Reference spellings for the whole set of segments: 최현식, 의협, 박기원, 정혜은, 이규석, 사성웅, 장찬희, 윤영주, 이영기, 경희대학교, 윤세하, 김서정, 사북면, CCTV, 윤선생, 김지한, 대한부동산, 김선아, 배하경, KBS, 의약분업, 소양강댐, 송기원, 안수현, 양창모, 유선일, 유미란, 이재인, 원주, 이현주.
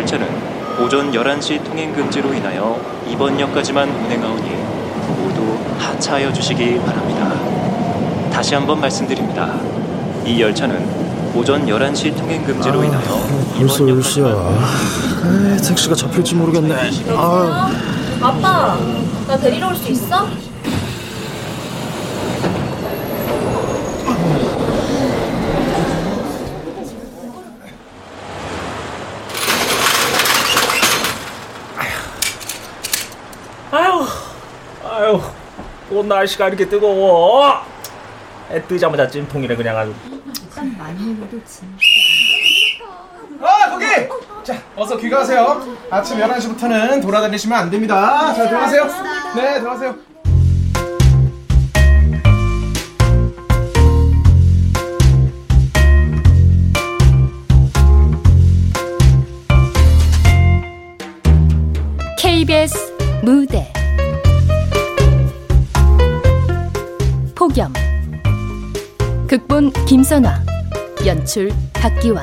열차는 오전 11시 통행금지로 인하여 이번 역까지만 운행하오니 모두 하차하여 주시기 바랍니다. 다시 한번 말씀드립니다. 이 열차는 오전 11시 통행금지로 인하여 벌써 10시야. 택시가 잡힐지 모르겠네. 아빠, 나 데리러 올 수 있어? 아유, 또 날씨가 이렇게 뜨거워. 뜨자마자 찜통이네 그냥 아주. 땀 많이 흘려도 진짜. 거기! 자, 어서 귀가하세요. 아침 11시부터는 돌아다니시면 안 됩니다. 자, 들어가세요. 네, 들어가세요. KBS 무대 폭염. 극본 김선아, 연출 박기원.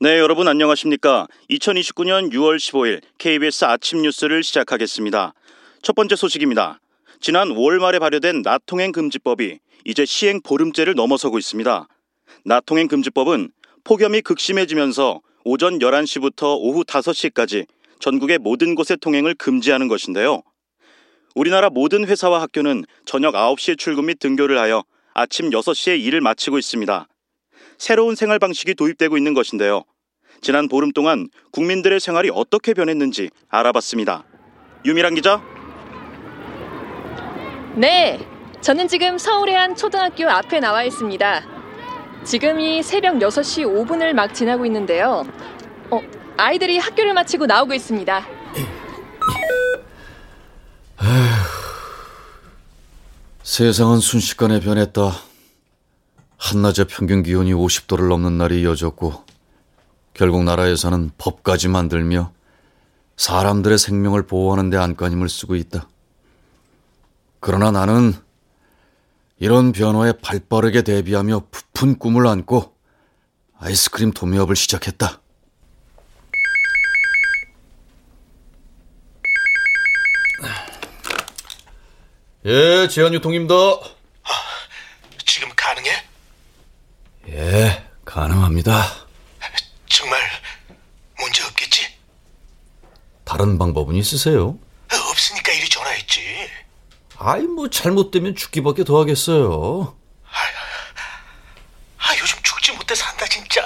네, 여러분 안녕하십니까? 2029년 6월 15일 KBS 아침 뉴스를 시작하겠습니다. 첫 번째 소식입니다. 지난 5월 말에 발효된 낮통행금지법이 이제 시행 보름째를 넘어서고 있습니다. 낮통행금지법은 폭염이 극심해지면서 오전 11시부터 오후 5시까지 전국의 모든 곳의 통행을 금지하는 것인데요. 우리나라 모든 회사와 학교는 저녁 9시에 출근 및 등교를 하여 아침 6시에 일을 마치고 있습니다. 새로운 생활 방식이 도입되고 있는 것인데요. 지난 보름 동안 국민들의 생활이 어떻게 변했는지 알아봤습니다. 유미란 기자. 네, 저는 지금 서울의 한 초등학교 앞에 나와 있습니다. 지금이 새벽 6시 5분을 막 지나고 있는데요. 아이들이 학교를 마치고 나오고 있습니다. 세상은 순식간에 변했다. 한낮에 평균 기온이 50도를 넘는 날이 이어졌고 결국 나라에서는 법까지 만들며 사람들의 생명을 보호하는 데 안간힘을 쓰고 있다. 그러나 나는 이런 변화에 발빠르게 대비하며 부푼 꿈을 안고 아이스크림 도매업을 시작했다. 예, 제한유통입니다. 지금 가능해? 예, 가능합니다. 정말 문제 없겠지? 다른 방법은 있으세요? 없으니까 이리 전화했지. 아이, 뭐 잘못되면 죽기밖에 더 하겠어요. 요즘 죽지 못해 산다 진짜.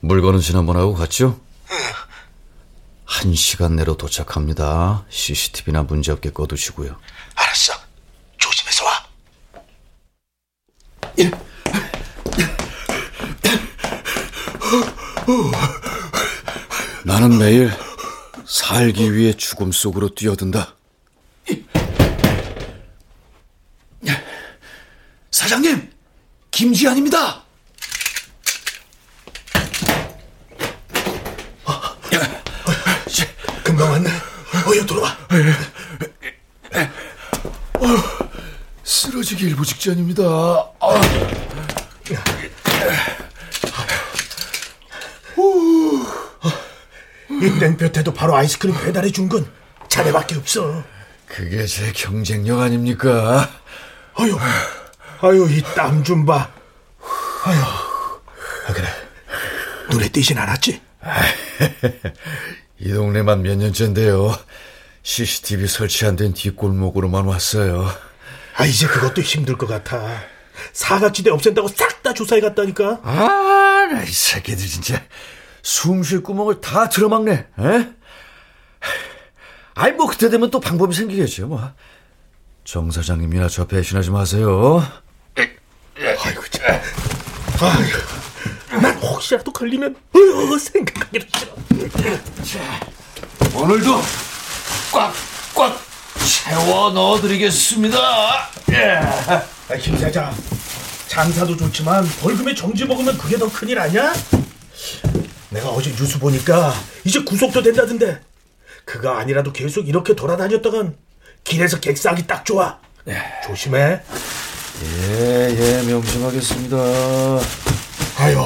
물건은 지난번하고 갔죠? 응. 1시간 내로 도착합니다. CCTV나 문제없게 꺼두시고요. 알았어. 조심해서 와. 나는 매일 살기 위해 죽음 속으로 뛰어든다. 사장님, 김지한입니다. 금방 왔네. 어여 돌아와. 쓰러지기 일보 직전입니다. 인땡볕에도 바로 아이스크림 배달해준 건 자네밖에 없어. 그게 제 경쟁력 아닙니까? 아유, 이 땀 좀 봐. 그래, 눈에 띄진 않았지? 이 동네만 몇 년째인데요. CCTV 설치 안 된 뒷골목으로만 왔어요. 이제 그것도 힘들 것 같아. 사각지대 없앤다고 싹 다 조사해갔다니까. 나 이 새끼들 진짜 숨 쉴 구멍을 다 들어막네. 뭐 그때 되면 또 방법이 생기겠죠. 정 사장님이나 저 배신하지 마세요. 난 혹시라도 걸리면 생각하기도 싫어. 오늘도 꽉꽉 채워 넣어드리겠습니다. 김 사장, 장사도 좋지만 벌금에 정지 먹으면 그게 더 큰일 아니야? 내가 어제 뉴스 보니까 이제 구속도 된다던데. 그가 아니라도 계속 이렇게 돌아다녔다간 길에서 객사하기 딱 좋아. 조심해. 예, 명심하겠습니다. 아유,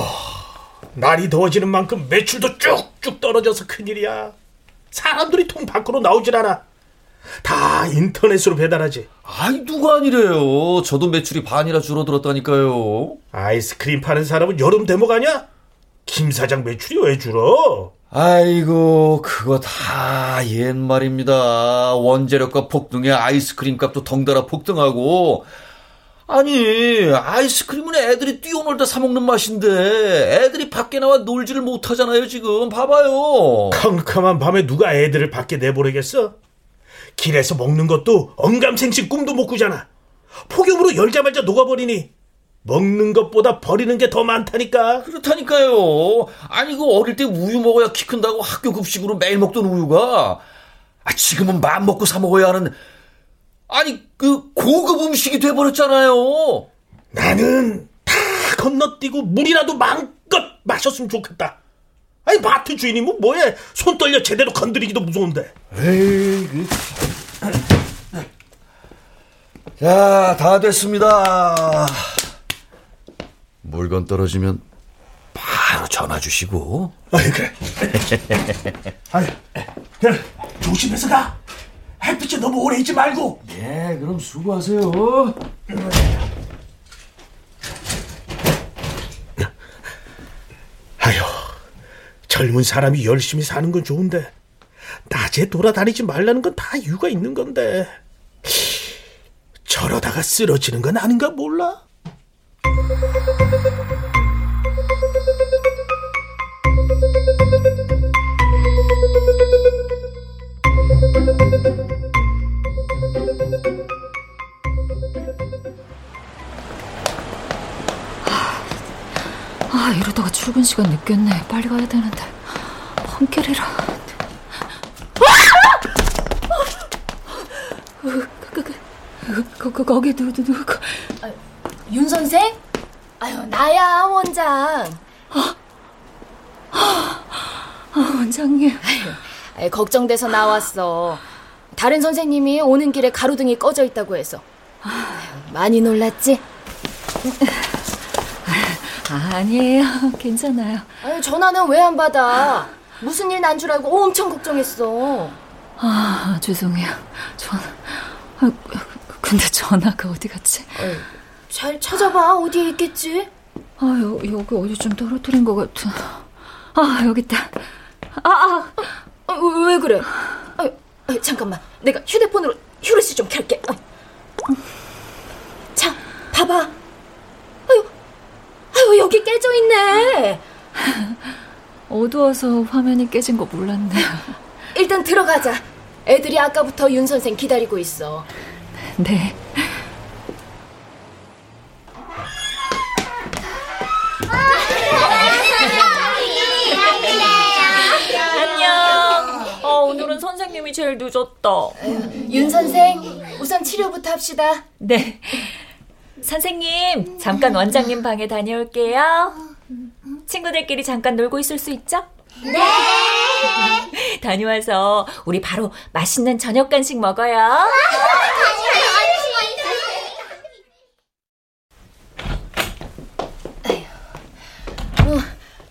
날이 더워지는 만큼 매출도 쭉쭉 떨어져서 큰일이야. 사람들이 통 밖으로 나오질 않아. 다 인터넷으로 배달하지. 아이, 누가 아니래요. 저도 매출이 반이나 줄어들었다니까요. 아이스크림 파는 사람은 여름 대목 아니야? 김 사장 매출이 왜 줄어? 아이고, 그거 다 옛말입니다. 원재료값 폭등에 아이스크림 값도 덩달아 폭등하고. 아니, 아이스크림은 애들이 뛰어놀다 사먹는 맛인데 애들이 밖에 나와 놀지를 못하잖아요. 지금 봐봐요. 캄캄한 밤에 누가 애들을 밖에 내보내겠어? 길에서 먹는 것도 언감생심 꿈도 못 꾸잖아. 폭염으로 열자마자 녹아버리니 먹는 것보다 버리는 게 더 많다니까. 그렇다니까요. 아니, 그 어릴 때 우유 먹어야 키 큰다고 학교 급식으로 매일 먹던 우유가 지금은 맘 먹고 사 먹어야 하는, 아니, 그 고급 음식이 돼버렸잖아요. 나는 다 건너뛰고 물이라도 마음껏 마셨으면 좋겠다. 아니, 마트 주인이 뭐해. 손 떨려 제대로 건드리기도 무서운데. 에이, 자, 다 됐습니다. 물건 떨어지면 바로 전화 주시고. 아이, 그래. 아이, 그래. 조심해서 가. 햇빛에 너무 오래 있지 말고. 네, 그럼 수고하세요. 아휴, 젊은 사람이 열심히 사는 건 좋은데 낮에 돌아다니지 말라는 건 다 이유가 있는 건데 저러다가 쓰러지는 건 아닌가 몰라. 아, 이러다가 출근 시간 늦겠네. 빨리 가야 되는데 밤길이라. 거기 누구? 아, 윤 선생? 아유, 나야, 원장. 원장님. 아유, 걱정돼서 나왔어. 다른 선생님이 오는 길에 가로등이 꺼져 있다고 해서. 아유, 많이 놀랐지? 아니에요, 괜찮아요. 아유, 전화는 왜 안 받아? 무슨 일 난 줄 알고 엄청 걱정했어. 아, 죄송해요. 근데 전화가 어디 갔지? 아유, 잘 찾아봐. 어디에 있겠지? 아, 여기 어디 좀 떨어뜨린 것 같은. 아, 여기 있다. 왜 그래? 아유, 잠깐만. 내가 휴대폰으로 휴렛이 좀 켤게. 자, 봐봐. 아유, 여기 깨져 있네. 어두워서 화면이 깨진 거 몰랐네. 일단 들어가자. 애들이 아까부터 윤 선생 기다리고 있어. 네. 안녕. 오늘은 선생님이 제일 늦었다. 윤 선생, 우선 치료부터 합시다. 네. 선생님, 잠깐 원장님 방에 다녀올게요. 친구들끼리 잠깐 놀고 있을 수 있죠? 네. 다녀와서 우리 바로 맛있는 저녁 간식 먹어요.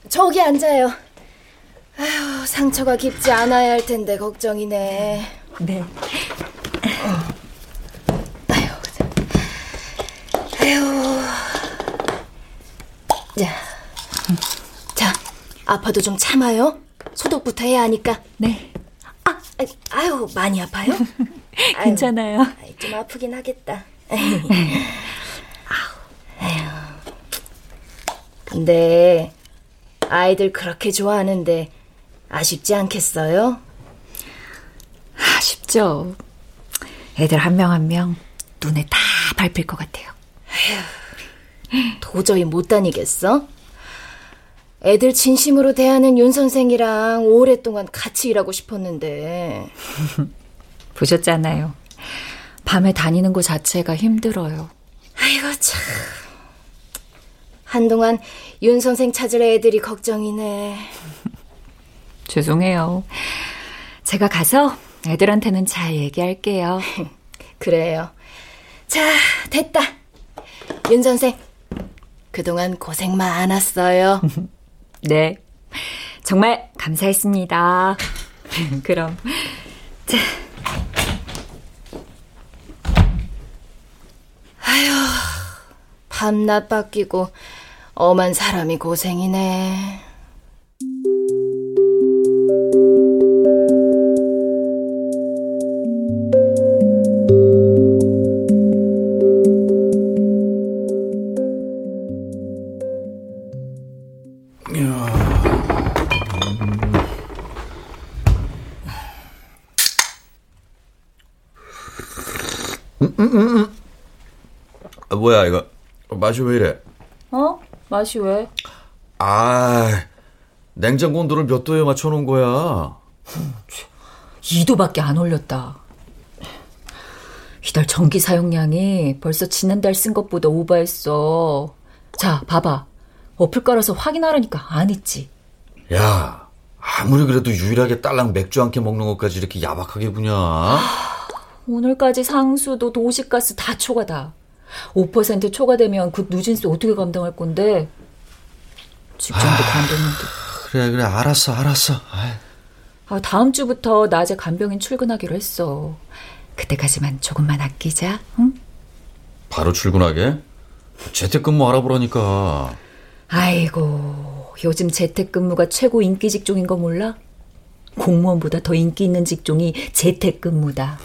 저기 앉아요. 아유, 상처가 깊지 않아야 할 텐데 걱정이네. 네. 아유. 자, 아파도 좀 참아요. 소독부터 해야 하니까. 네. 아유, 많이 아파요? 괜찮아요. 아유, 좀 아프긴 하겠다. 아유. 근데 아이들 그렇게 좋아하는데 아쉽지 않겠어요? 아쉽죠. 애들 한 명 한 명 눈에 다 밟힐 것 같아요. 에휴, 도저히 못 다니겠어? 애들 진심으로 대하는 윤 선생이랑 오랫동안 같이 일하고 싶었는데. 보셨잖아요. 밤에 다니는 거 자체가 힘들어요. 아이고, 참. 한동안 윤 선생 찾을 애들이 걱정이네. 죄송해요. 제가 가서 애들한테는 잘 얘기할게요. 그래요. 자, 됐다. 윤 선생, 그동안 고생 많았어요. 네, 정말 감사했습니다. 그럼, 자. 아휴, 밤낮 바뀌고 엄한 사람이 고생이네. 뭐야 이거 맛이 왜 이래? 어? 맛이 왜? 아, 냉장고 온도를 몇 도에 맞춰놓은 거야? 2도밖에 안 올렸다. 이달 전기 사용량이 벌써 지난달 쓴 것보다 오버했어. 자, 봐봐. 어플 깔아서 확인하라니까 안 했지. 야, 아무리 그래도 유일하게 딸랑 맥주 한 캔 먹는 것까지 이렇게 야박하게 구냐? 오늘까지 상수도 도시가스 다 초과다. 5% 초과되면 그 누진세 어떻게 감당할 건데. 직장도 관뒀는데. 그래 알았어. 아, 다음 주부터 낮에 간병인 출근하기로 했어. 그때까지만 조금만 아끼자. 응? 바로 출근하게? 재택근무 알아보라니까. 아이고, 요즘 재택근무가 최고 인기 직종인 거 몰라? 공무원보다 더 인기 있는 직종이 재택근무다.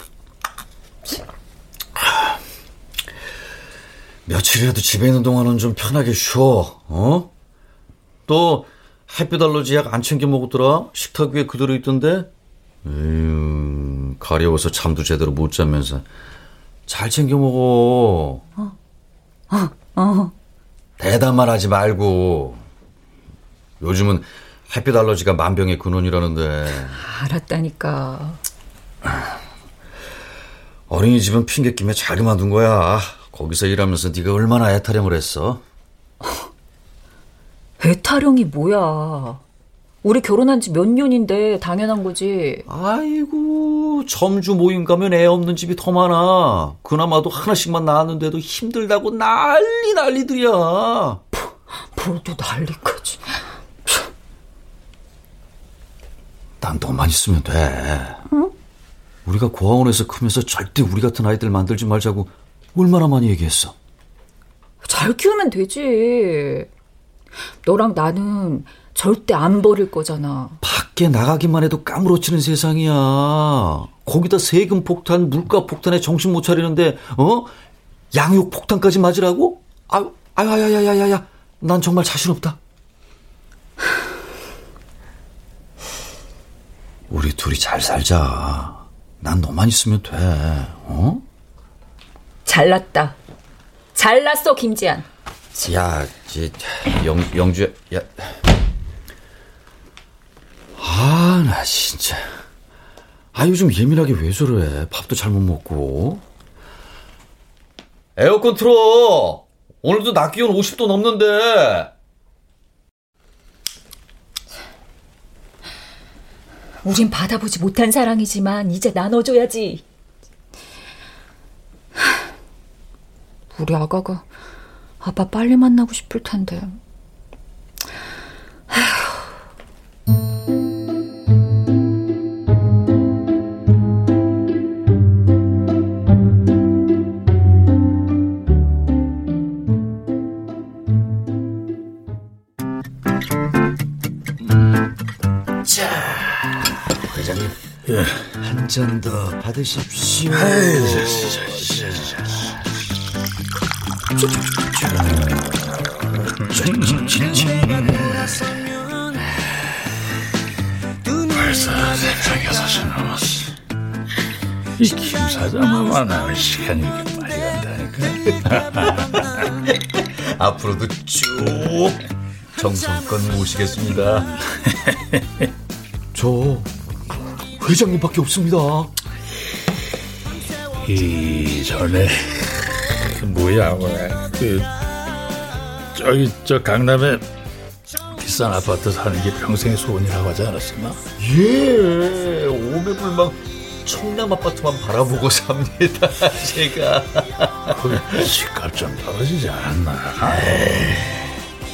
며칠이라도 집에 있는 동안은 좀 편하게 쉬어. 어? 또 햇빛 알러지 약 안 챙겨 먹었더라. 식탁 위에 그대로 있던데. 에휴, 가려워서 잠도 제대로 못 자면서. 잘 챙겨 먹어. 대담만 하지 말고. 요즘은 햇빛 알러지가 만병의 근원이라는데. 알았다니까. 어린이집은 핑계김에 잘 그만둔 거야. 거기서 일하면서 네가 얼마나 애타령을 했어? 애타령이 뭐야. 우리 결혼한 지 몇 년인데 당연한 거지. 아이고, 점주 모임 가면 애 없는 집이 더 많아. 그나마도 하나씩만 낳았는데도 힘들다고 난리들이야. 뭘또 난리까지. 난 너만 있으면 돼. 응? 우리가 고아원에서 크면서 절대 우리 같은 아이들 만들지 말자고 얼마나 많이 얘기했어? 잘 키우면 되지. 너랑 나는 절대 안 버릴 거잖아. 밖에 나가기만 해도 까무러치는 세상이야. 거기다 세금 폭탄, 물가 폭탄에 정신 못 차리는데 어? 양육 폭탄까지 맞으라고? 아야야야야야, 난 정말 자신 없다. 우리 둘이 잘 살자. 난 너만 있으면 돼. 어? 잘났다. 잘났어, 김지한. 야, 영주야. 야. 아, 나 진짜. 아, 요즘 예민하게 왜 저래. 밥도 잘 못 먹고. 에어컨 틀어. 오늘도 낮 기온 50도 넘는데. 우린 받아보지 못한 사랑이지만 이제 나눠줘야지. 우리 아가가 아빠 빨리 만나고 싶을 텐데. 자, 회장님, 한 잔 더 받으십시오. 벌써 새벽 6시 넘었어. 이 김사장만 만나면 시간이 이렇게 빨리 간다니까. 앞으로도 쭉 정성껏 모시겠습니다. 저 회장님밖에 없습니다. 이전에 뭐야, 왜? 저기 저 강남에 비싼 아파트 사는 게 평생의 소원이라고 하지 않았었나? 예, 500불 막 청남아파트만 바라보고 삽니다. 제가 그 집값 좀 떨어지지 않았나? 에이,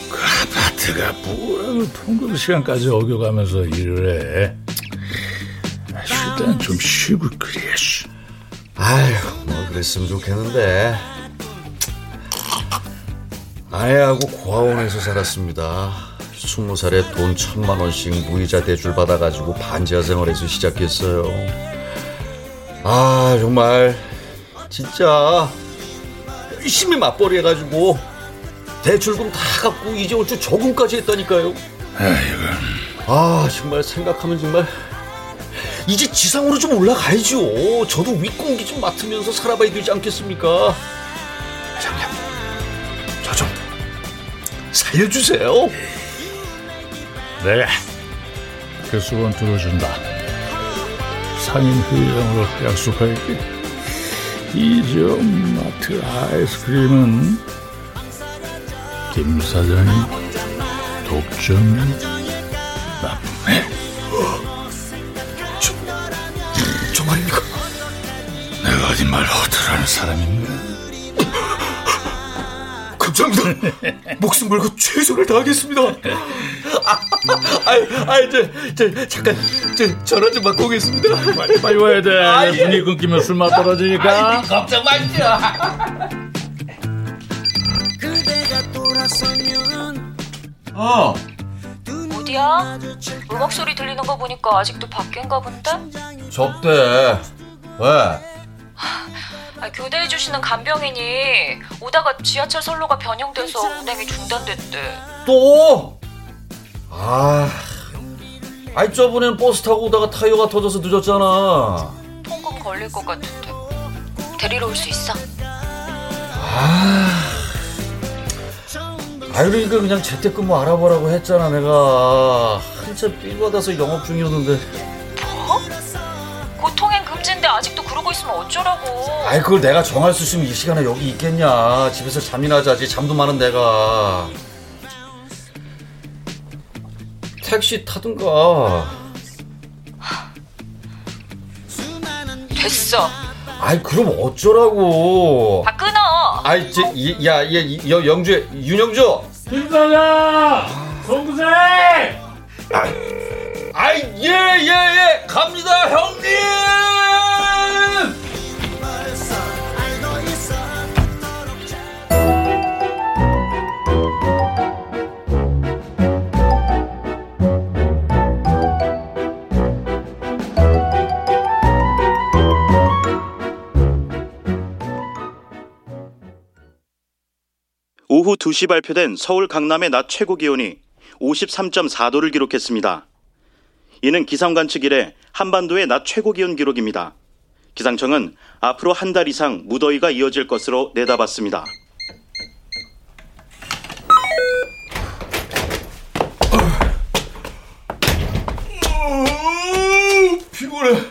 그 아파트가 뭐라고 통근시간까지 어겨가면서 일을 해. 쉴 때는 좀 쉬고 그래야지. 아휴, 뭐 그랬으면 좋겠는데. 아내하고 고아원에서 살았습니다. 20살에 돈 1,000만 원씩 무이자 대출 받아가지고 반지하 생활에서 시작했어요. 아 정말 진짜 열심히 맞벌이 해가지고 대출금 다 갚고 이제 올 주 저금까지 했다니까요. 아 정말 생각하면 정말 이제 지상으로 좀 올라가야죠. 저도 윗공기 좀 맡으면서 살아봐야 되지 않겠습니까? 장님 저 좀 살려주세요. 내가 그 수건 들어준다. 상인회의장으로 약속할게. 이점 마트 아이스크림은 김 사장이 독점 납품해. 정말입니까? 내가 어디 말 허투라는 사람인가? 감사합니다. 목숨 걸고 최선을 다하겠습니다. 이제 잠깐 전화 좀 받고 오겠습니다. 빨리 와야 돼. 분위기 끊기면 술맛 떨어지니까. 걱정 마시죠. 어. 어디야? 음악 소리 들리는 거 보니까 아직도 밖인가 본데? 접대. 왜? 교대해 주시는 간병인이 오다가 지하철 선로가 변형돼서 운행이 중단됐대. 또? 아이 저번엔 버스 타고 오다가 타이어가 터져서 늦었잖아. 통금 걸릴 것 같은데 데리러 올 수 있어? 그러니까 그냥 재택근무 알아보라고 했잖아. 내가 한참 삘받아서 영업 중이었는데. 뭐? 고통행 금지인데 아직도 그러고 있으면 어쩌라고. 그걸 내가 정할 수 있으면 이 시간에 여기 있겠냐. 집에서 잠이나 자지. 잠도 많은 내가. 택시 타든가. 됐어. 그럼 어쩌라고. 끊어. 영주야. 윤영주. 김선아. 송구생. 예. 갑니다, 형님! 오후 2시 발표된 서울 강남의 낮 최고 기온이 53.4도를 기록했습니다. 이는 기상관측 이래 한반도의 낮 최고기온 기록입니다. 기상청은 앞으로 한 달 이상 무더위가 이어질 것으로 내다봤습니다. 피곤해.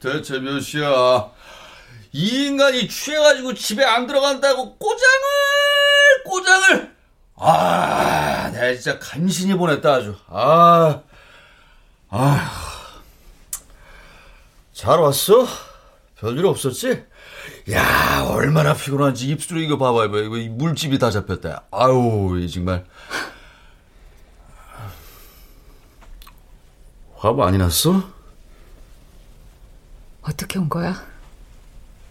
대체 몇 시야? 이 인간이 취해가지고 집에 안 들어간다고 꼬장을. 내가 진짜 간신히 보냈다 아주. 잘 왔어? 별일 없었지? 야, 얼마나 피곤한지 입술에 이거 봐봐. 이거 물집이 다 잡혔다. 이 정말. 화 많이 났어? 어떻게 온 거야?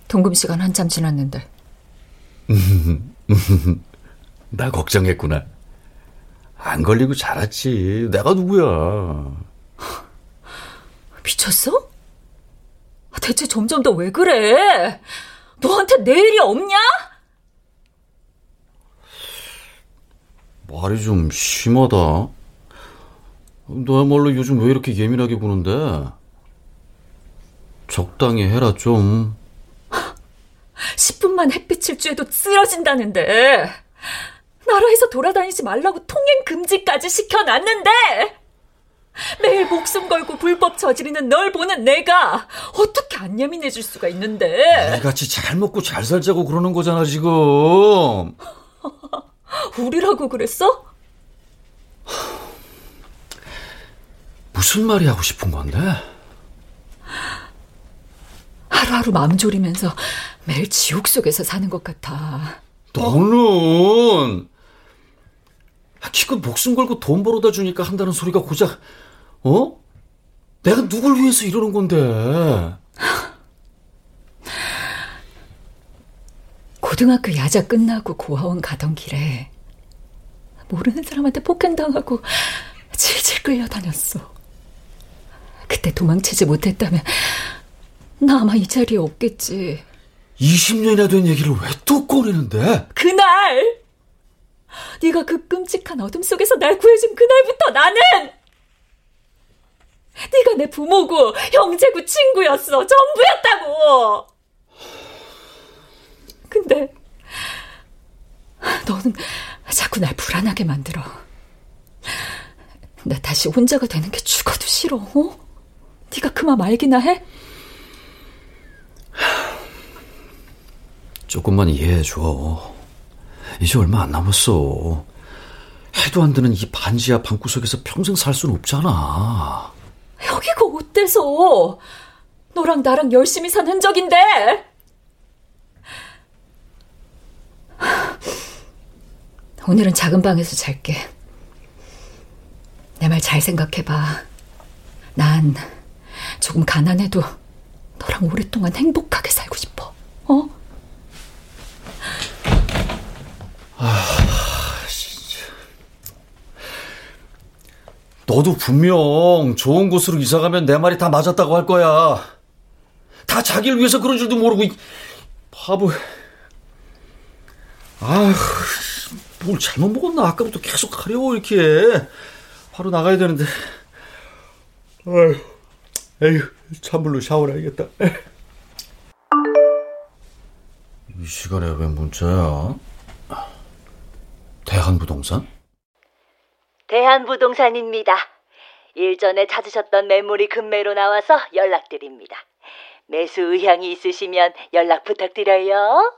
동금 시간 한참 지났는데. 나 걱정했구나. 안 걸리고 잘 왔지. 내가 누구야. 미쳤어? 대체 점점 더 왜 그래? 너한테 내일이 없냐? 말이 좀 심하다. 너야말로 요즘 왜 이렇게 예민하게 보는데? 적당히 해라 좀. 10분만 햇빛을 쬐도 쓰러진다는데 나라에서 돌아다니지 말라고 통행 금지까지 시켜놨는데 매일 목숨 걸고 불법 저지르는 널 보는 내가 어떻게 안 예민해질 수가 있는데. 우리같이 잘 먹고 잘 살자고 그러는 거잖아 지금. 우리라고 그랬어? 무슨 말이 하고 싶은 건데? 하루하루 맘 졸이면서 매일 지옥 속에서 사는 것 같아. 너는 기껏 목숨 걸고 돈 벌어다 주니까 한다는 소리가 고작 내가 누굴 위해서 이러는 건데. 고등학교 야자 끝나고 고아원 가던 길에 모르는 사람한테 폭행당하고 질질 끌려다녔어. 그때 도망치지 못했다면 나 아마 이 자리에 없겠지. 20년이나 된 얘기를 왜 또 꺼내는데? 그날! 네가 그 끔찍한 어둠 속에서 날 구해준 그날부터 나는 네가 내 부모고 형제고 친구였어. 전부였다고. 근데 너는 자꾸 날 불안하게 만들어. 나 다시 혼자가 되는 게 죽어도 싫어. 네가 그만 말기나 해? 조금만 이해해줘. 이제 얼마 안 남았어. 해도 안 되는 이 반지하 방구석에서 평생 살 순 없잖아. 여기가 어때서? 너랑 나랑 열심히 산 흔적인데. 오늘은 작은 방에서 잘게. 내 말 잘 생각해봐. 난 조금 가난해도 너랑 오랫동안 행복하게 살고 싶어. 어? 아, 진짜. 너도 분명 좋은 곳으로 이사가면 내 말이 다 맞았다고 할 거야. 다 자기를 위해서 그런 줄도 모르고 바보. 아휴, 뭘 잘못 먹었나? 아까부터 계속 가려워 이렇게. 바로 나가야 되는데. 에휴, 찬물로 샤워를 해야겠다. 이 시간에 웬 문자야? 대한부동산? 대한부동산입니다. 일전에 찾으셨던 매물이 급매로 나와서 연락드립니다. 매수 의향이 있으시면 연락 부탁드려요.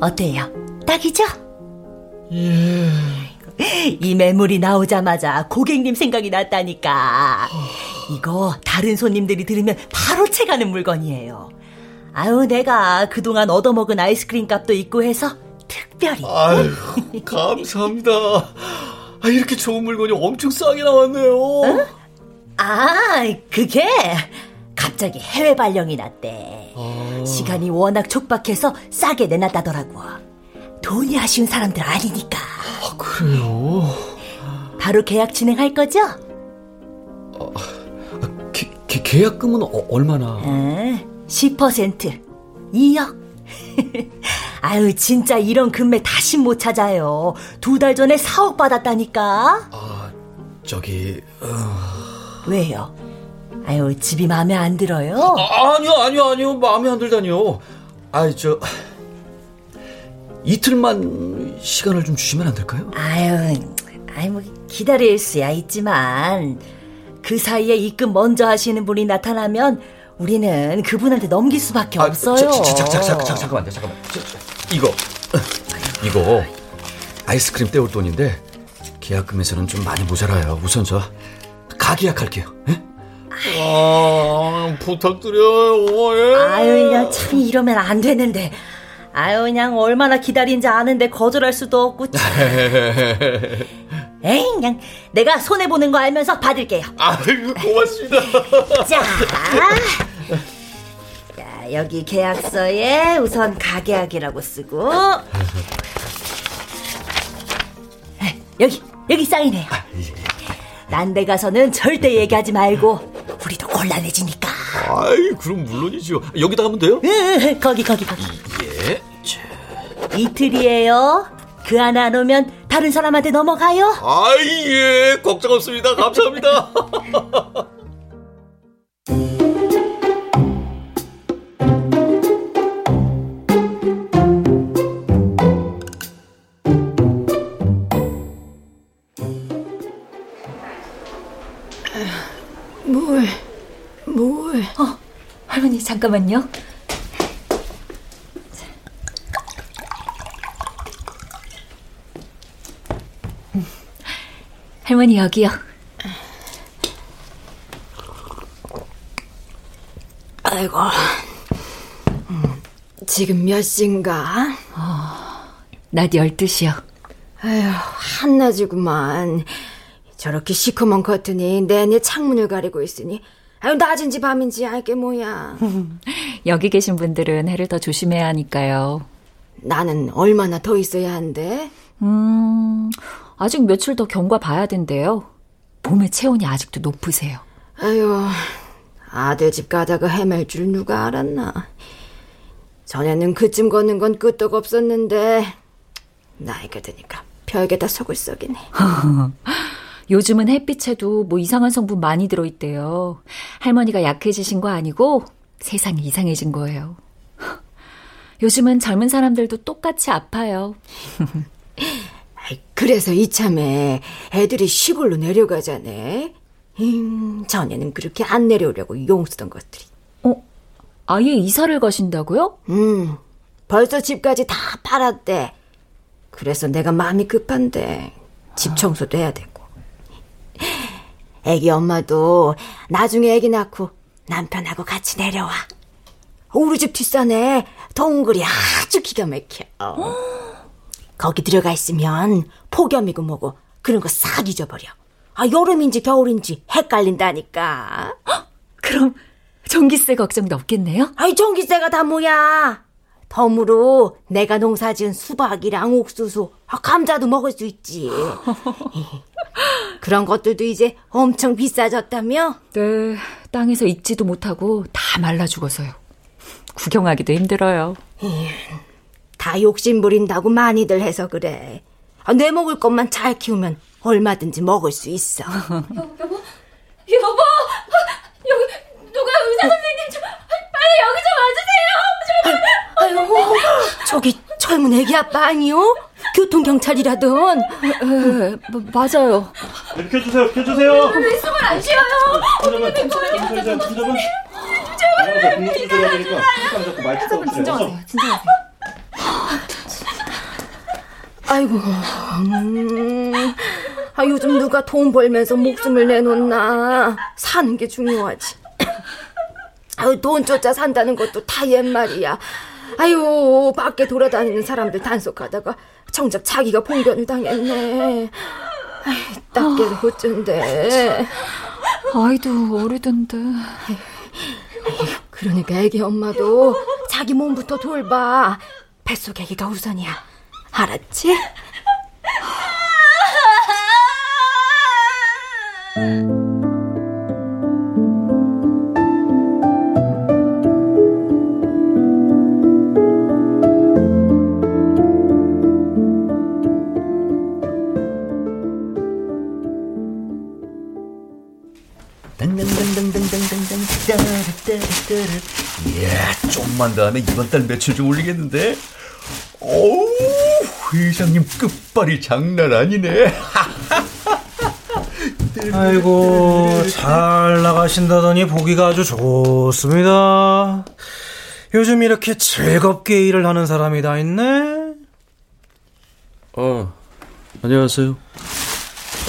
어때요? 딱이죠? 예... 이 매물이 나오자마자 고객님 생각이 났다니까. 이거 다른 손님들이 들으면 바로 채가는 물건이에요. 아유, 내가 그동안 얻어먹은 아이스크림 값도 있고 해서 특별히. 아유, 감사합니다. 아, 이렇게 좋은 물건이 엄청 싸게 나왔네요. 응? 아, 그게 갑자기 해외 발령이 났대. 시간이 워낙 촉박해서 싸게 내놨다더라고. 돈이 아쉬운 사람들 아니니까. 아, 그래요? 바로 계약 진행할 거죠? 계약금은 얼마나? 10% 2억. 아유, 진짜 이런 금매 다시 못 찾아요. 2달 전에 4억 받았다니까. 아, 저기... 왜요? 아유, 집이 마음에 안 들어요? 아니요. 마음에 안 들다니요. 아이, 저... 이틀만 시간을 좀 주시면 안 될까요? 아유, 뭐 기다릴 수야 있지만 그 사이에 입금 먼저 하시는 분이 나타나면 우리는 그분한테 넘길 수밖에 없어요. 잠깐만요. 이거 아이스크림 때울 돈인데 계약금에서는 좀 많이 모자라요. 우선 저 가계약할게요. 예? 아, 부탁드려요. 예. 아유, 야, 참 이러면 안 되는데. 아유, 그냥 얼마나 기다린지 아는데 거절할 수도 없고. 에이, 그냥 내가 손해보는 거 알면서 받을게요. 아이고, 고맙습니다. 자, 여기 계약서에 우선 가계약이라고 쓰고 여기 사인해요. 난 데 가서는 절대 얘기하지 말고 우리도 곤란해지니까. 아이, 그럼 물론이죠. 여기다 가면 돼요? 예, 거기. 예. 이틀이에요. 그 하나 안 오면 다른 사람한테 넘어가요. 아이, 예, 걱정 없습니다. 감사합니다. 잠깐만요. 할머니 여기요. 아이고, 지금 몇 시인가? 낮 12시요. 아휴, 한낮이구만. 저렇게 시커먼 커튼이 내내 창문을 가리고 있으니 아유, 낮인지 밤인지 알게 뭐야. 여기 계신 분들은 해를 더 조심해야 하니까요. 나는 얼마나 더 있어야 한대? 아직 며칠 더 경과 봐야 된대요. 몸의 체온이 아직도 높으세요. 아유, 아들 집 가다가 헤맬 줄 누가 알았나. 전에는 그쯤 걷는 건 끄떡 없었는데 나이가 드니까 별게다 서글썩이네. 요즘은 햇빛에도 뭐 이상한 성분 많이 들어있대요. 할머니가 약해지신 거 아니고 세상이 이상해진 거예요. 요즘은 젊은 사람들도 똑같이 아파요. 그래서 이참에 애들이 시골로 내려가자네. 전에는 그렇게 안 내려오려고 용 쓰던 것들이. 아예 이사를 가신다고요? 벌써 집까지 다 팔았대. 그래서 내가 마음이 급한데 집 청소도 해야 되고. 애기 엄마도 나중에 애기 낳고 남편하고 같이 내려와. 우리 집 뒷산에 동굴이 아주 기가 막혀. 거기 들어가 있으면 폭염이고 뭐고 그런 거 싹 잊어버려. 아, 여름인지 겨울인지 헷갈린다니까. 그럼 전기세 걱정도 없겠네요? 아이, 전기세가 다 뭐야. 덤으로 내가 농사지은 수박이랑 옥수수, 감자도 먹을 수 있지. 그런 것들도 이제 엄청 비싸졌다며? 네, 땅에서 익지도 못하고 다 말라 죽어서요. 구경하기도 힘들어요. 다 욕심 부린다고 많이들 해서 그래. 내 먹을 것만 잘 키우면 얼마든지 먹을 수 있어. 여보! 여기 누가 의사 선생님 좀 빨리 여기 좀 와주세요. 저기 젊은 애기 아빠 아니요? 교통경찰이라던. 맞아요. 네, 켜주세요, 켜주세요. 왜 숨을 안 쉬어요? 진정하세요. 아이고, 요즘 누가 돈 벌면서 목숨을 내놓나. 사는 게 중요하지. 아유, 돈 쫓아 산다는 것도 다 옛말이야. 아유, 밖에 돌아다니는 사람들 단속하다가 정작 자기가 봉변을 당했네. 아유, 딱게도 어쩐데. 아이도 어리던데. 그러니까 애기 엄마도 자기 몸부터 돌봐. 뱃속 애기가 우선이야. 알았지? 예, 좀만 더 하면 이번 달 며칠 좀 올리겠는데. 어우, 회장님 끝발이 장난 아니네. 아이고, 잘 나가신다더니 보기가 아주 좋습니다. 요즘 이렇게 즐겁게 일을 하는 사람이 다 있네. 안녕하세요.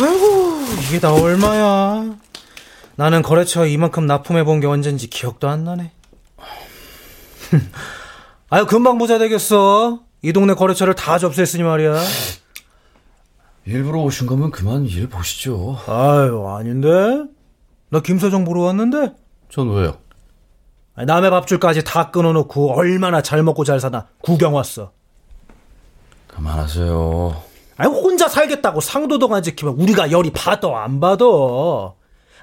아이고, 이게 다 얼마야. 나는 거래처에 이만큼 납품해본 게 언젠지 기억도 안 나네. 아유, 금방 부자 되겠어. 이 동네 거래처를 다 접수했으니 말이야. 일부러 오신 거면 그만 일 보시죠. 아유, 아닌데? 나 김서정 보러 왔는데? 전 왜요? 남의 밥줄까지 다 끊어놓고 얼마나 잘 먹고 잘 사나 구경 왔어. 그만하세요. 아유, 혼자 살겠다고 상도덕 안 지키면 우리가 열이 받아 안 받아.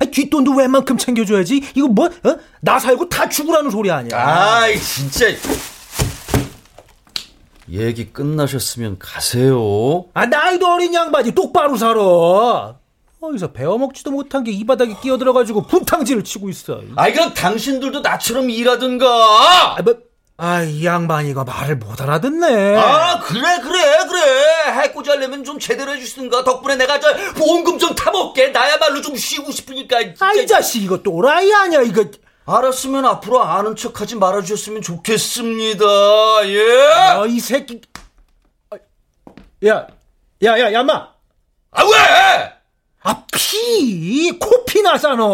아니, 뒷돈도 웬만큼 챙겨줘야지. 이거 뭐, 나 살고 다 죽으라는 소리 아니야. 아이, 진짜. 얘기 끝나셨으면 가세요. 아, 나이도 어린 양반이 똑바로 살아. 어디서 배워먹지도 못한 게 이 바닥에 끼어들어가지고 분탕질을 치고 있어. 아, 이건 당신들도 나처럼 일하든가. 이 양반 이거 말을 못 알아듣네. 아, 그래. 해코지하려면 좀 제대로 해주시든가. 덕분에 내가 저 보험금 좀 타먹게. 나야말로 좀 쉬고 싶으니까. 진짜. 아, 이 자식 이거 또라이 아니야 이거. 알았으면 앞으로 아는 척하지 말아주셨으면 좋겠습니다. 예. 아, 이 새끼. 야, 인마. 아, 왜? 아, 코피 나잖아.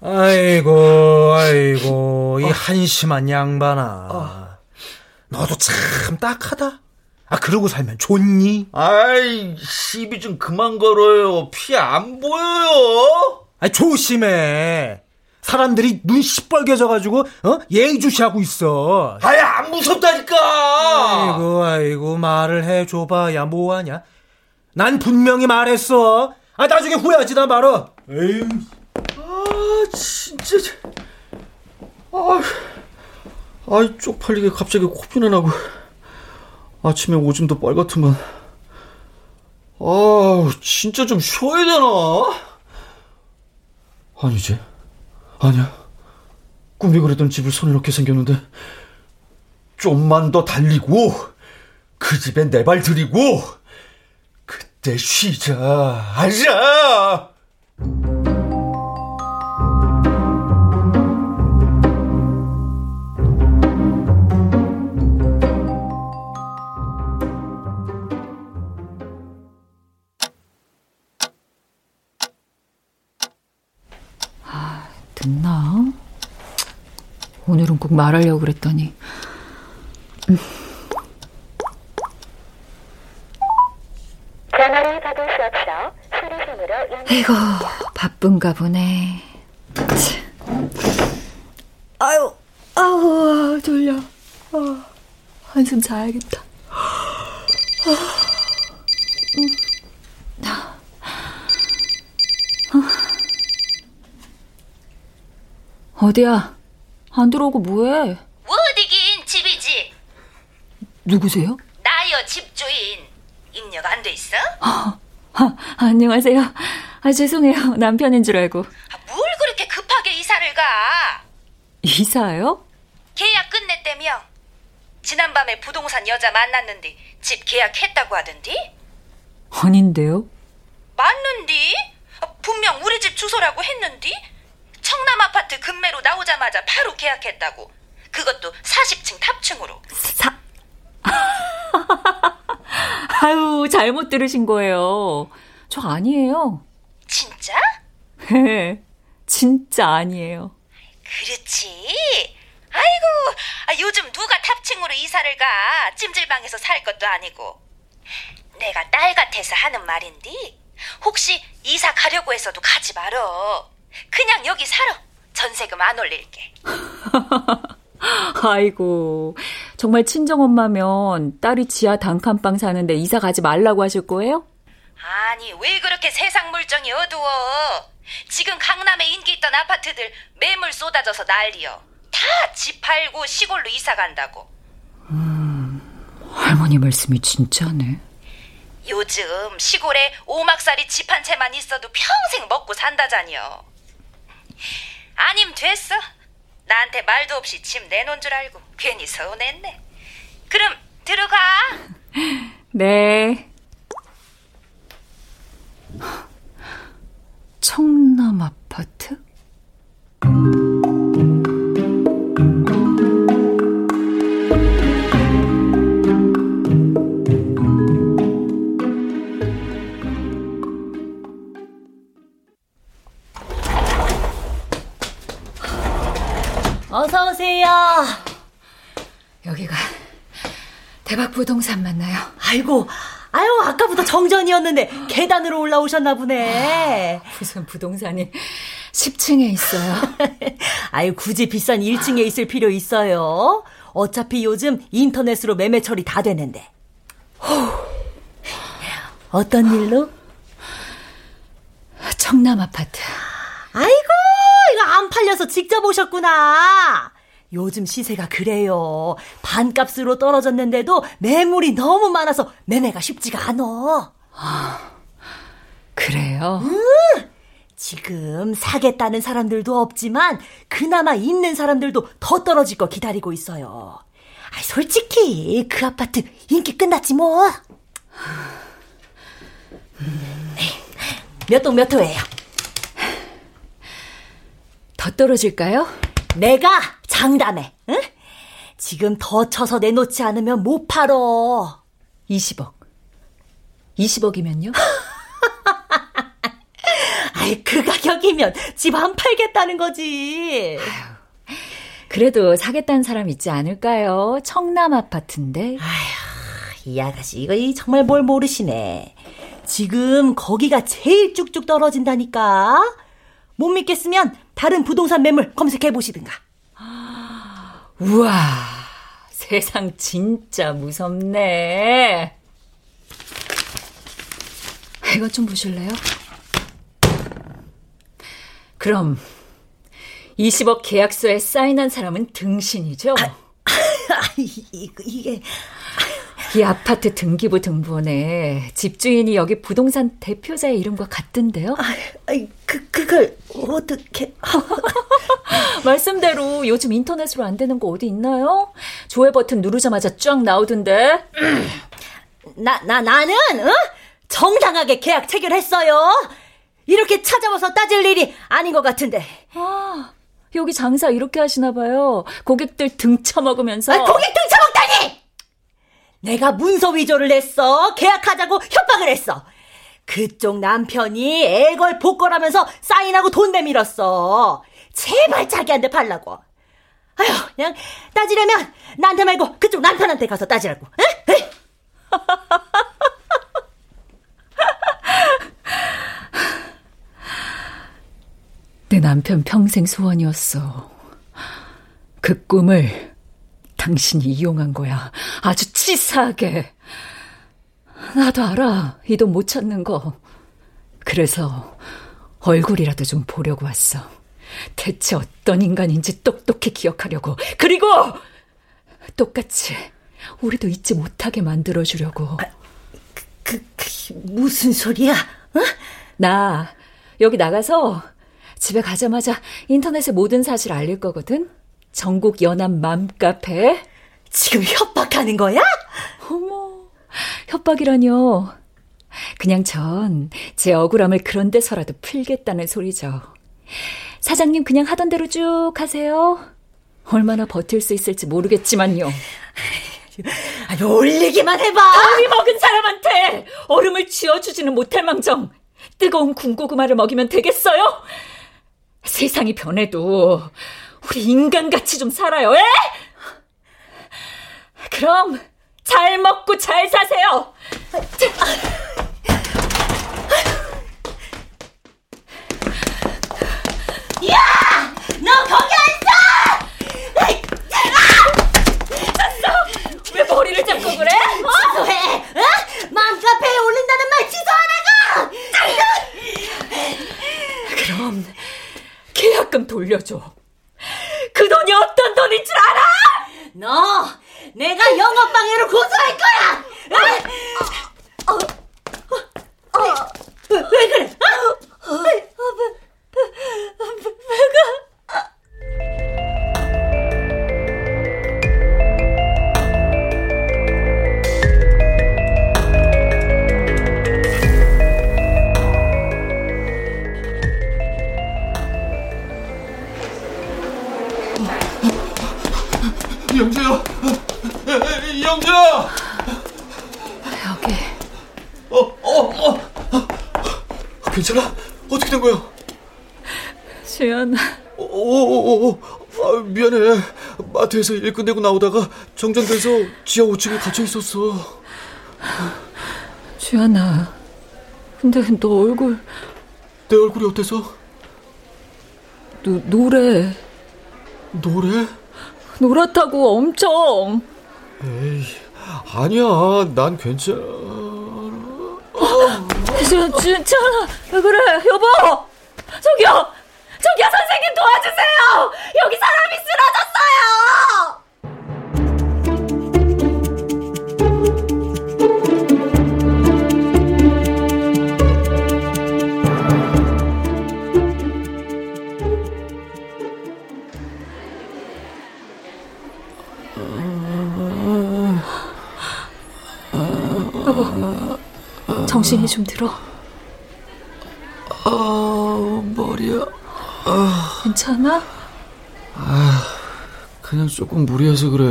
아이고, 이 한심한 양반아. 너도 참 딱하다. 아, 그러고 살면 좋니? 아이, 시비 좀 그만 걸어요. 피 안 보여요? 아, 조심해. 사람들이 눈 시뻘개져가지고, 예의주시하고 있어. 아이, 안 무섭다니까! 아이고, 말을 해줘봐야 뭐하냐? 난 분명히 말했어. 아, 나중에 후회하지, 나 말어. 에휴. 아, 진짜. 아이, 쪽팔리게 갑자기 코피나 나고. 아침에 오줌도 빨갛더만. 아우, 진짜 좀 쉬어야 되나? 아니지. 아니야. 꿈이 그랬던 집을 손에 넣게 생겼는데 좀만 더 달리고 그 집에 내 발 들이고 그때 쉬자. 아자. 듣나? 오늘은 꼭 말하려고 그랬더니. 전화를 받을 수 없어 수리선으로 연결. 이고, 바쁜가 보네. 아유, 졸려. 한숨 자야겠다. 어디야? 안 들어오고 뭐해? 어디긴 집이지. 누구세요? 나요, 집주인. 입력 안 돼 있어? 안녕하세요. 아, 죄송해요. 남편인 줄 알고. 아, 뭘 그렇게 급하게 이사를 가? 이사요? 계약 끝냈다며. 지난밤에 부동산 여자 만났는데 집 계약했다고 하던디? 아닌데요? 맞는디? 분명 우리 집 주소라고 했는디? 청남아파트 금매로 나오자마자 바로 계약했다고. 그것도 40층 탑층으로. 아유, 잘못 들으신 거예요. 저 아니에요. 진짜? 네, 진짜 아니에요. 그렇지. 아이고, 요즘 누가 탑층으로 이사를 가. 찜질방에서 살 것도 아니고. 내가 딸 같아서 하는 말인데 혹시 이사 가려고 해서도 가지 말어. 그냥 여기 살아. 전세금 안 올릴게. 아이고, 정말 친정엄마면 딸이 지하 단칸방 사는데 이사 가지 말라고 하실 거예요? 아니, 왜 그렇게 세상 물정이 어두워. 지금 강남에 인기 있던 아파트들 매물 쏟아져서 난리여. 다 집 팔고 시골로 이사 간다고. 할머니 말씀이 진짜네. 요즘 시골에 오막살이 집 한 채만 있어도 평생 먹고 산다잖여. 아님 됐어. 나한테 말도 없이 집 내놓은 줄 알고 괜히 서운했네. 그럼 들어가. 네. 청남아파트? 어서오세요. 여기가 대박부동산 맞나요? 아이고, 아까부터 정전이었는데 계단으로 올라오셨나 보네. 아, 무슨 부동산이 10층에 있어요. 아유, 굳이 비싼 1층에 있을 필요 있어요? 어차피 요즘 인터넷으로 매매 처리 다 되는데. 어떤 일로? 청남아파트. 아이고, 이거 안 팔려서 직접 오셨구나. 요즘 시세가 그래요. 반값으로 떨어졌는데도 매물이 너무 많아서 매매가 쉽지가 않아. 아, 그래요? 지금 사겠다는 사람들도 없지만 그나마 있는 사람들도 더 떨어질 거 기다리고 있어요. 아이, 솔직히 그 아파트 인기 끝났지 뭐. 몇 동 몇 호예요? 더 떨어질까요? 내가 장담해. 응? 지금 더 쳐서 내놓지 않으면 못 팔어. 20억. 20억이면요? 아이, 그 가격이면 집 안 팔겠다는 거지. 아유, 그래도 사겠다는 사람 있지 않을까요? 청남아파트인데. 아휴, 이 아가씨 이거 정말 뭘 모르시네. 지금 거기가 제일 쭉쭉 떨어진다니까. 못 믿겠으면 다른 부동산 매물 검색해보시든가. 우와, 세상 진짜 무섭네. 이거 좀 보실래요? 그럼 20억 계약서에 사인한 사람은 등신이죠? 이 아파트 등기부 등본에 집주인이 여기 부동산 대표자의 이름과 같던데요? 그걸 어떻게... 말씀대로 요즘 인터넷으로 안 되는 거 어디 있나요? 조회 버튼 누르자마자 쫙 나오던데. 나는 어? 정당하게 계약 체결했어요. 이렇게 찾아와서 따질 일이 아닌 것 같은데. 아, 여기 장사 이렇게 하시나 봐요. 고객들 등쳐먹으면서. 아, 고객 등쳐먹다니! 내가 문서 위조를 했어. 계약하자고 협박을 했어. 그쪽 남편이 애걸 복걸하면서 사인하고 돈 내밀었어. 제발 자기한테 팔라고. 아휴, 그냥 따지려면 나한테 말고 그쪽 남편한테 가서 따지라고. 에? 에? 내 남편 평생 소원이었어. 그 꿈을 당신이 이용한 거야. 아주 치사하게. 나도 알아, 이 돈 못 찾는 거. 그래서 얼굴이라도 좀 보려고 왔어. 대체 어떤 인간인지 똑똑히 기억하려고. 그리고 똑같이 우리도 잊지 못하게 만들어주려고. 아, 그게 무슨 소리야? 어? 나 여기 나가서 집에 가자마자 인터넷에 모든 사실 알릴 거거든. 전국 연합 맘카페. 지금 협박하는 거야? 어머, 협박이라뇨. 그냥 전 제 억울함을 그런 데서라도 풀겠다는 소리죠. 사장님 그냥 하던 대로 쭉 하세요. 얼마나 버틸 수 있을지 모르겠지만요. 아니, 올리기만 해봐. 나이 먹은 사람한테 얼음을 쥐어주지는 못할 망정 뜨거운 군고구마를 먹이면 되겠어요? 세상이 변해도 우리 인간같이 좀 살아요. 에? 그럼 잘 먹고 잘 사세요. 야! 너 거기 앉아! 미쳤어! 왜 머리를 잡고 그래? 취소해! 어? 맘카페에 올린다는 말 취소하라고! 그럼 계약금 돌려줘. 그 돈이 어떤 돈인 줄 알아? 너, 내가 영업방해로 고소할 거야! 왜 그래? 영주야! 영주야! 여기. 괜찮아? 어떻게 된 거야? 주연아. 아, 미안해. 마트에서 일 끝내고 나오다가 정전돼서 지하 5층에 갇혀 있었어. 주연아. 근데 너 얼굴. 내 얼굴이 어때서? 노래. 노래? 노랗다고 엄청. 에이, 아니야, 난 괜찮아. 괜찮아. 왜 그래, 여보? 저기요, 선생님 도와주세요. 여기 사람이 쓰러졌어요. 정신이 좀 들어. 머리야. 괜찮아? 아, 그냥 조금 무리해서 그래.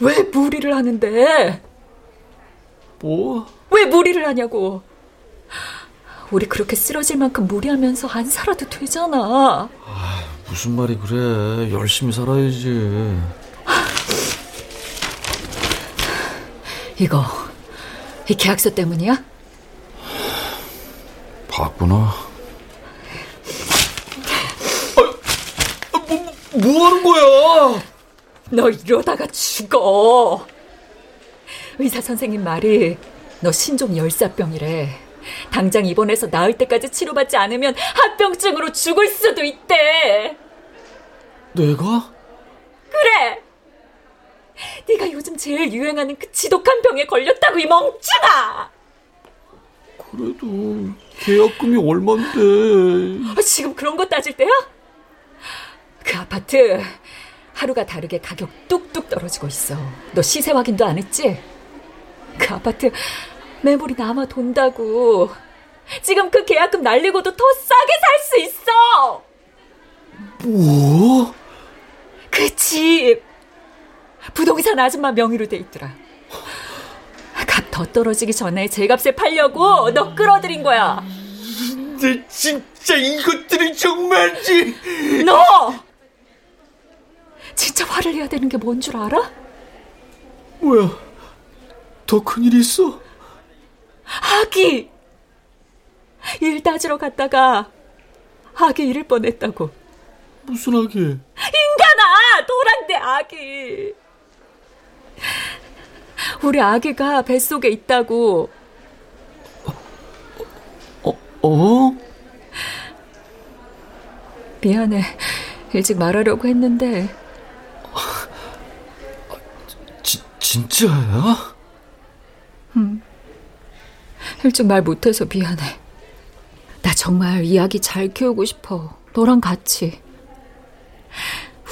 왜 무리를 하는데? 뭐? 왜 무리를 하냐고. 우리 그렇게 쓰러질 만큼 무리하면서 안 살아도 되잖아. 아, 무슨 말이 그래. 열심히 살아야지. 이거 이 계약서 때문이야? 봤구나. 뭐 하는 거야? 너 이러다가 죽어. 의사 선생님 말이 너 신종 열사병이래. 당장 입원해서 나을 때까지 치료받지 않으면 합병증으로 죽을 수도 있대. 내가? 그래. 네가 요즘 제일 유행하는 그 지독한 병에 걸렸다고, 이 멍청아. 그래도 계약금이 얼만데. 지금 그런 거 따질 때야? 그 아파트 하루가 다르게 가격 뚝뚝 떨어지고 있어. 너 시세 확인도 안 했지? 그 아파트 매물이 남아 돈다고. 지금 그 계약금 날리고도 더 싸게 살 수 있어. 뭐? 그 집 부동산 아줌마 명의로 돼 있더라. 값 더 떨어지기 전에 제값에 팔려고 너 끌어들인 거야. 내 진짜 이것들이 정말지. 너 진짜 화를 내야 되는 게 뭔 줄 알아? 뭐야? 더 큰일이 있어? 아기! 일 따지러 갔다가 아기 잃을 뻔했다고. 무슨 아기? 인간아! 도랑대 아기! 우리 아기가 뱃속에 있다고. 미안해. 일찍 말하려고 했는데. 진짜야? 응. 일찍 말 못해서 미안해. 나 정말 이 아기 잘 키우고 싶어. 너랑 같이.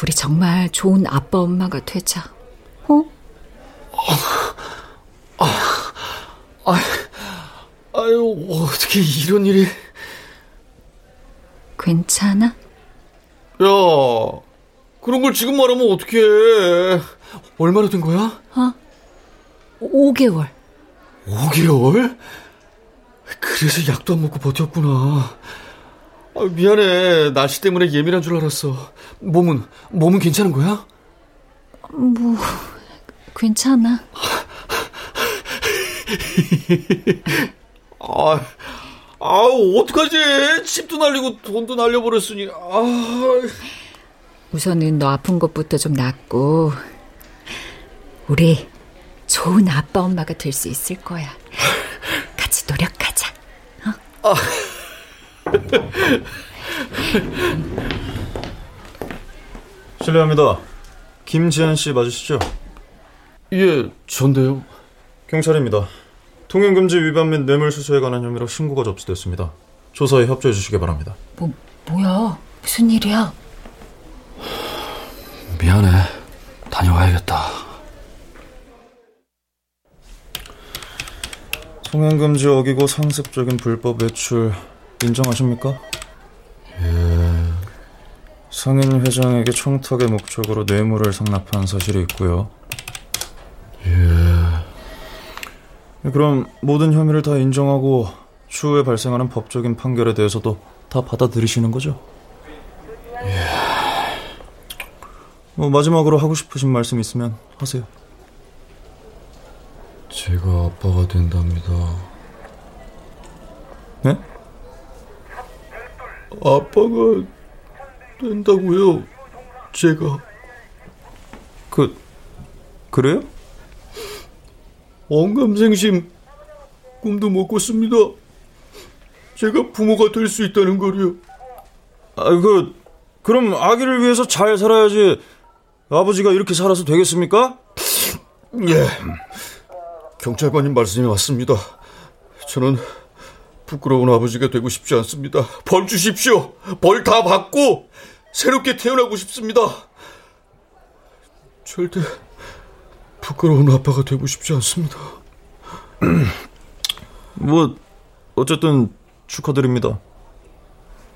우리 정말 좋은 아빠 엄마가 되자. 어? 아유, 어떻게 이런 일이. 괜찮아? 야, 그런 걸 지금 말하면 어떡해. 얼마나 된 거야? 어? 5개월. 5개월? 그래서 약도 안 먹고 버텼구나. 아, 미안해. 날씨 때문에 예민한 줄 알았어. 몸은 괜찮은 거야? 뭐, 괜찮아. 어떡하지? 집도 날리고 돈도 날려버렸으니. 우선은 너 아픈 것부터 좀 낫고 우리 좋은 아빠 엄마가 될 수 있을 거야. 같이 노력하자. 어? 실례합니다. 김지한 씨 맞으시죠? 예, 전데요. 경찰입니다. 통행금지 위반 및 뇌물수수에 관한 혐의로 신고가 접수됐습니다. 조사에 협조해 주시기 바랍니다. 뭐야? 무슨 일이야? 미안해. 다녀와야겠다. 통행금지 어기고 상습적인 불법 외출 인정하십니까? 예. 상인 회장에게 청탁의 목적으로 뇌물을 상납한 사실이 있고요. 예. 그럼 모든 혐의를 다 인정하고 추후에 발생하는 법적인 판결에 대해서도 다 받아들이시는 거죠? 예. 마지막으로 하고 싶으신 말씀 있으면 하세요. 제가 아빠가 된답니다. 네? 아빠가 된다고요? 제가. 그래요? 언감생심 꿈도 못 꿨습니다. 제가 부모가 될 수 있다는 거요. 그럼 아기를 위해서 잘 살아야지 아버지가 이렇게 살아서 되겠습니까? 예, 경찰관님 말씀이 맞습니다. 저는 부끄러운 아버지가 되고 싶지 않습니다. 벌 주십시오. 벌 다 받고 새롭게 태어나고 싶습니다. 절대 부끄러운 아빠가 되고 싶지 않습니다. 어쨌든 축하드립니다.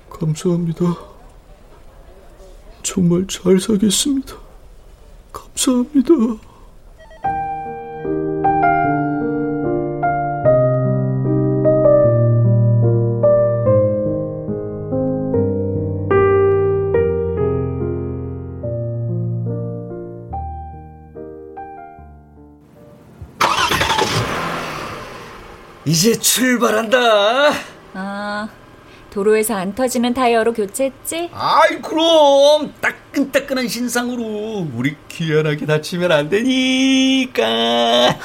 감사합니다. 정말 잘 살겠습니다. 감사합니다. 이제 출발한다. 아, 도로에서 안 터지는 타이어로 교체했지? 아이 그럼 따끈따끈한 신상으로 우리 귀연하게 다치면 안 되니까. 아,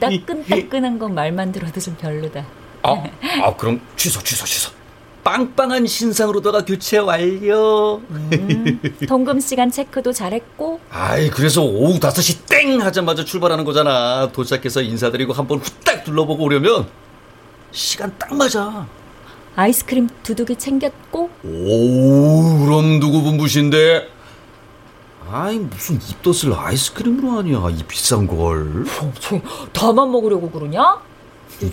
따끈따끈한 건 말만 들어도 좀 별로다. 아 그럼 취소. 빵빵한 신상으로다가 교체 완료. 통금 시간 체크도 잘했고. 아이 그래서 오후 5시 땡 하자마자 출발하는 거잖아. 도착해서 인사드리고 한번 후딱 둘러보고 오려면 시간 딱 맞아. 아이스크림 두둑이 챙겼고. 오 그럼 누구 분부신데? 아이 무슨 입덧을 아이스크림으로 하냐 이 비싼 걸. 다만 먹으려고 그러냐?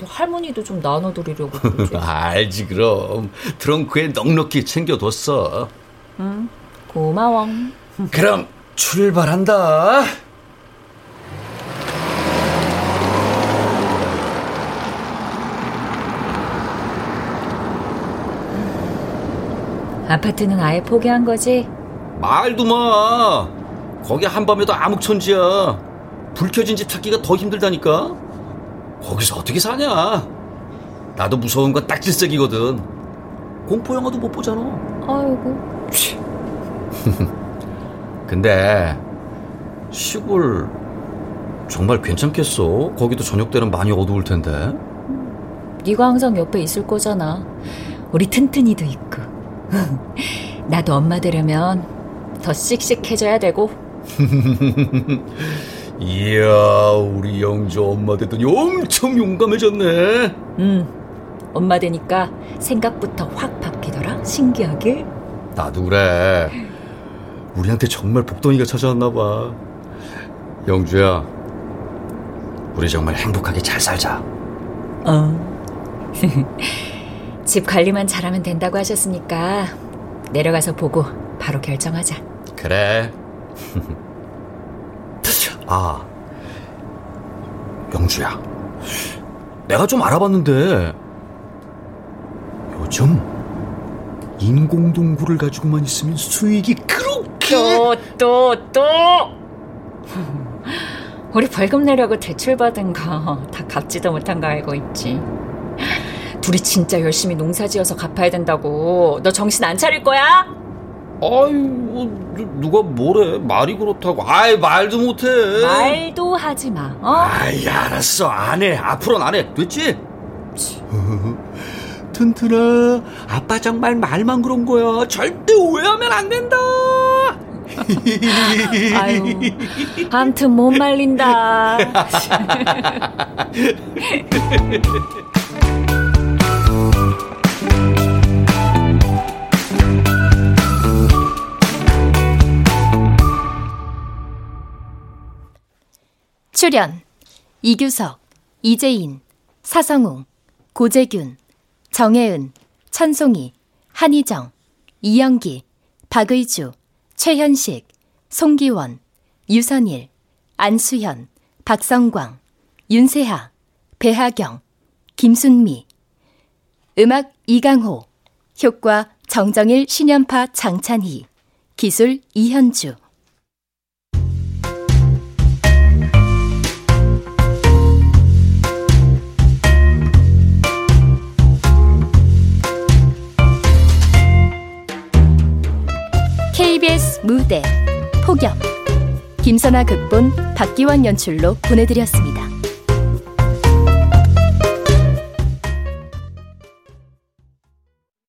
할머니도 좀 나눠드리려고 그러지. 알지 그럼. 트렁크에 넉넉히 챙겨뒀어. 응 고마워. 그럼 출발한다. 아파트는 아예 포기한 거지? 말도 마. 거기 한밤에도 암흑천지야. 불 켜진 집 찾기가 더 힘들다니까. 거기서 어떻게 사냐? 나도 무서운 건 딱질색이거든. 공포 영화도 못 보잖아. 아이고. 근데 시골 정말 괜찮겠어? 거기도 저녁 때는 많이 어두울 텐데. 네가 항상 옆에 있을 거잖아. 우리 튼튼이도 있고. 나도 엄마 되려면 더 씩씩해져야 되고. 이야 우리 영주 엄마 됐더니 엄청 용감해졌네. 엄마 되니까 생각부터 확 바뀌더라. 신기하게. 나도 그래. 우리한테 정말 복덩이가 찾아왔나 봐. 영주야 우리 정말 행복하게 잘 살자. 집 관리만 잘하면 된다고 하셨으니까 내려가서 보고 바로 결정하자. 그래. 아, 영주야 내가 좀 알아봤는데 요즘 인공동굴을 가지고만 있으면 수익이 그렇게. 또 우리 벌금 내려고 대출받은 거 다 갚지도 못한 거 알고 있지. 둘이 진짜 열심히 농사지어서 갚아야 된다고. 너 정신 안 차릴 거야? 아유, 누가 뭐래. 말이 그렇다고. 아이, 말도 못해. 말도 하지 마. 아이, 알았어. 안 해. 앞으로는 안 해. 됐지? 튼튼아, 아빠 정말 말만 그런 거야. 절대 오해하면 안 된다. 아유, 아무튼 못 말린다. 출연 이규석, 이재인, 사성웅, 고재균, 정혜은, 천송이, 한희정, 이영기, 박의주, 최현식, 송기원, 유선일, 안수현, 박성광, 윤세하, 배하경, 김순미. 음악 이강호, 효과 정정일, 신연파 장찬희, 기술 이현주. KBS 무대 폭염 김선아 극본 박기원 연출로 보내드렸습니다.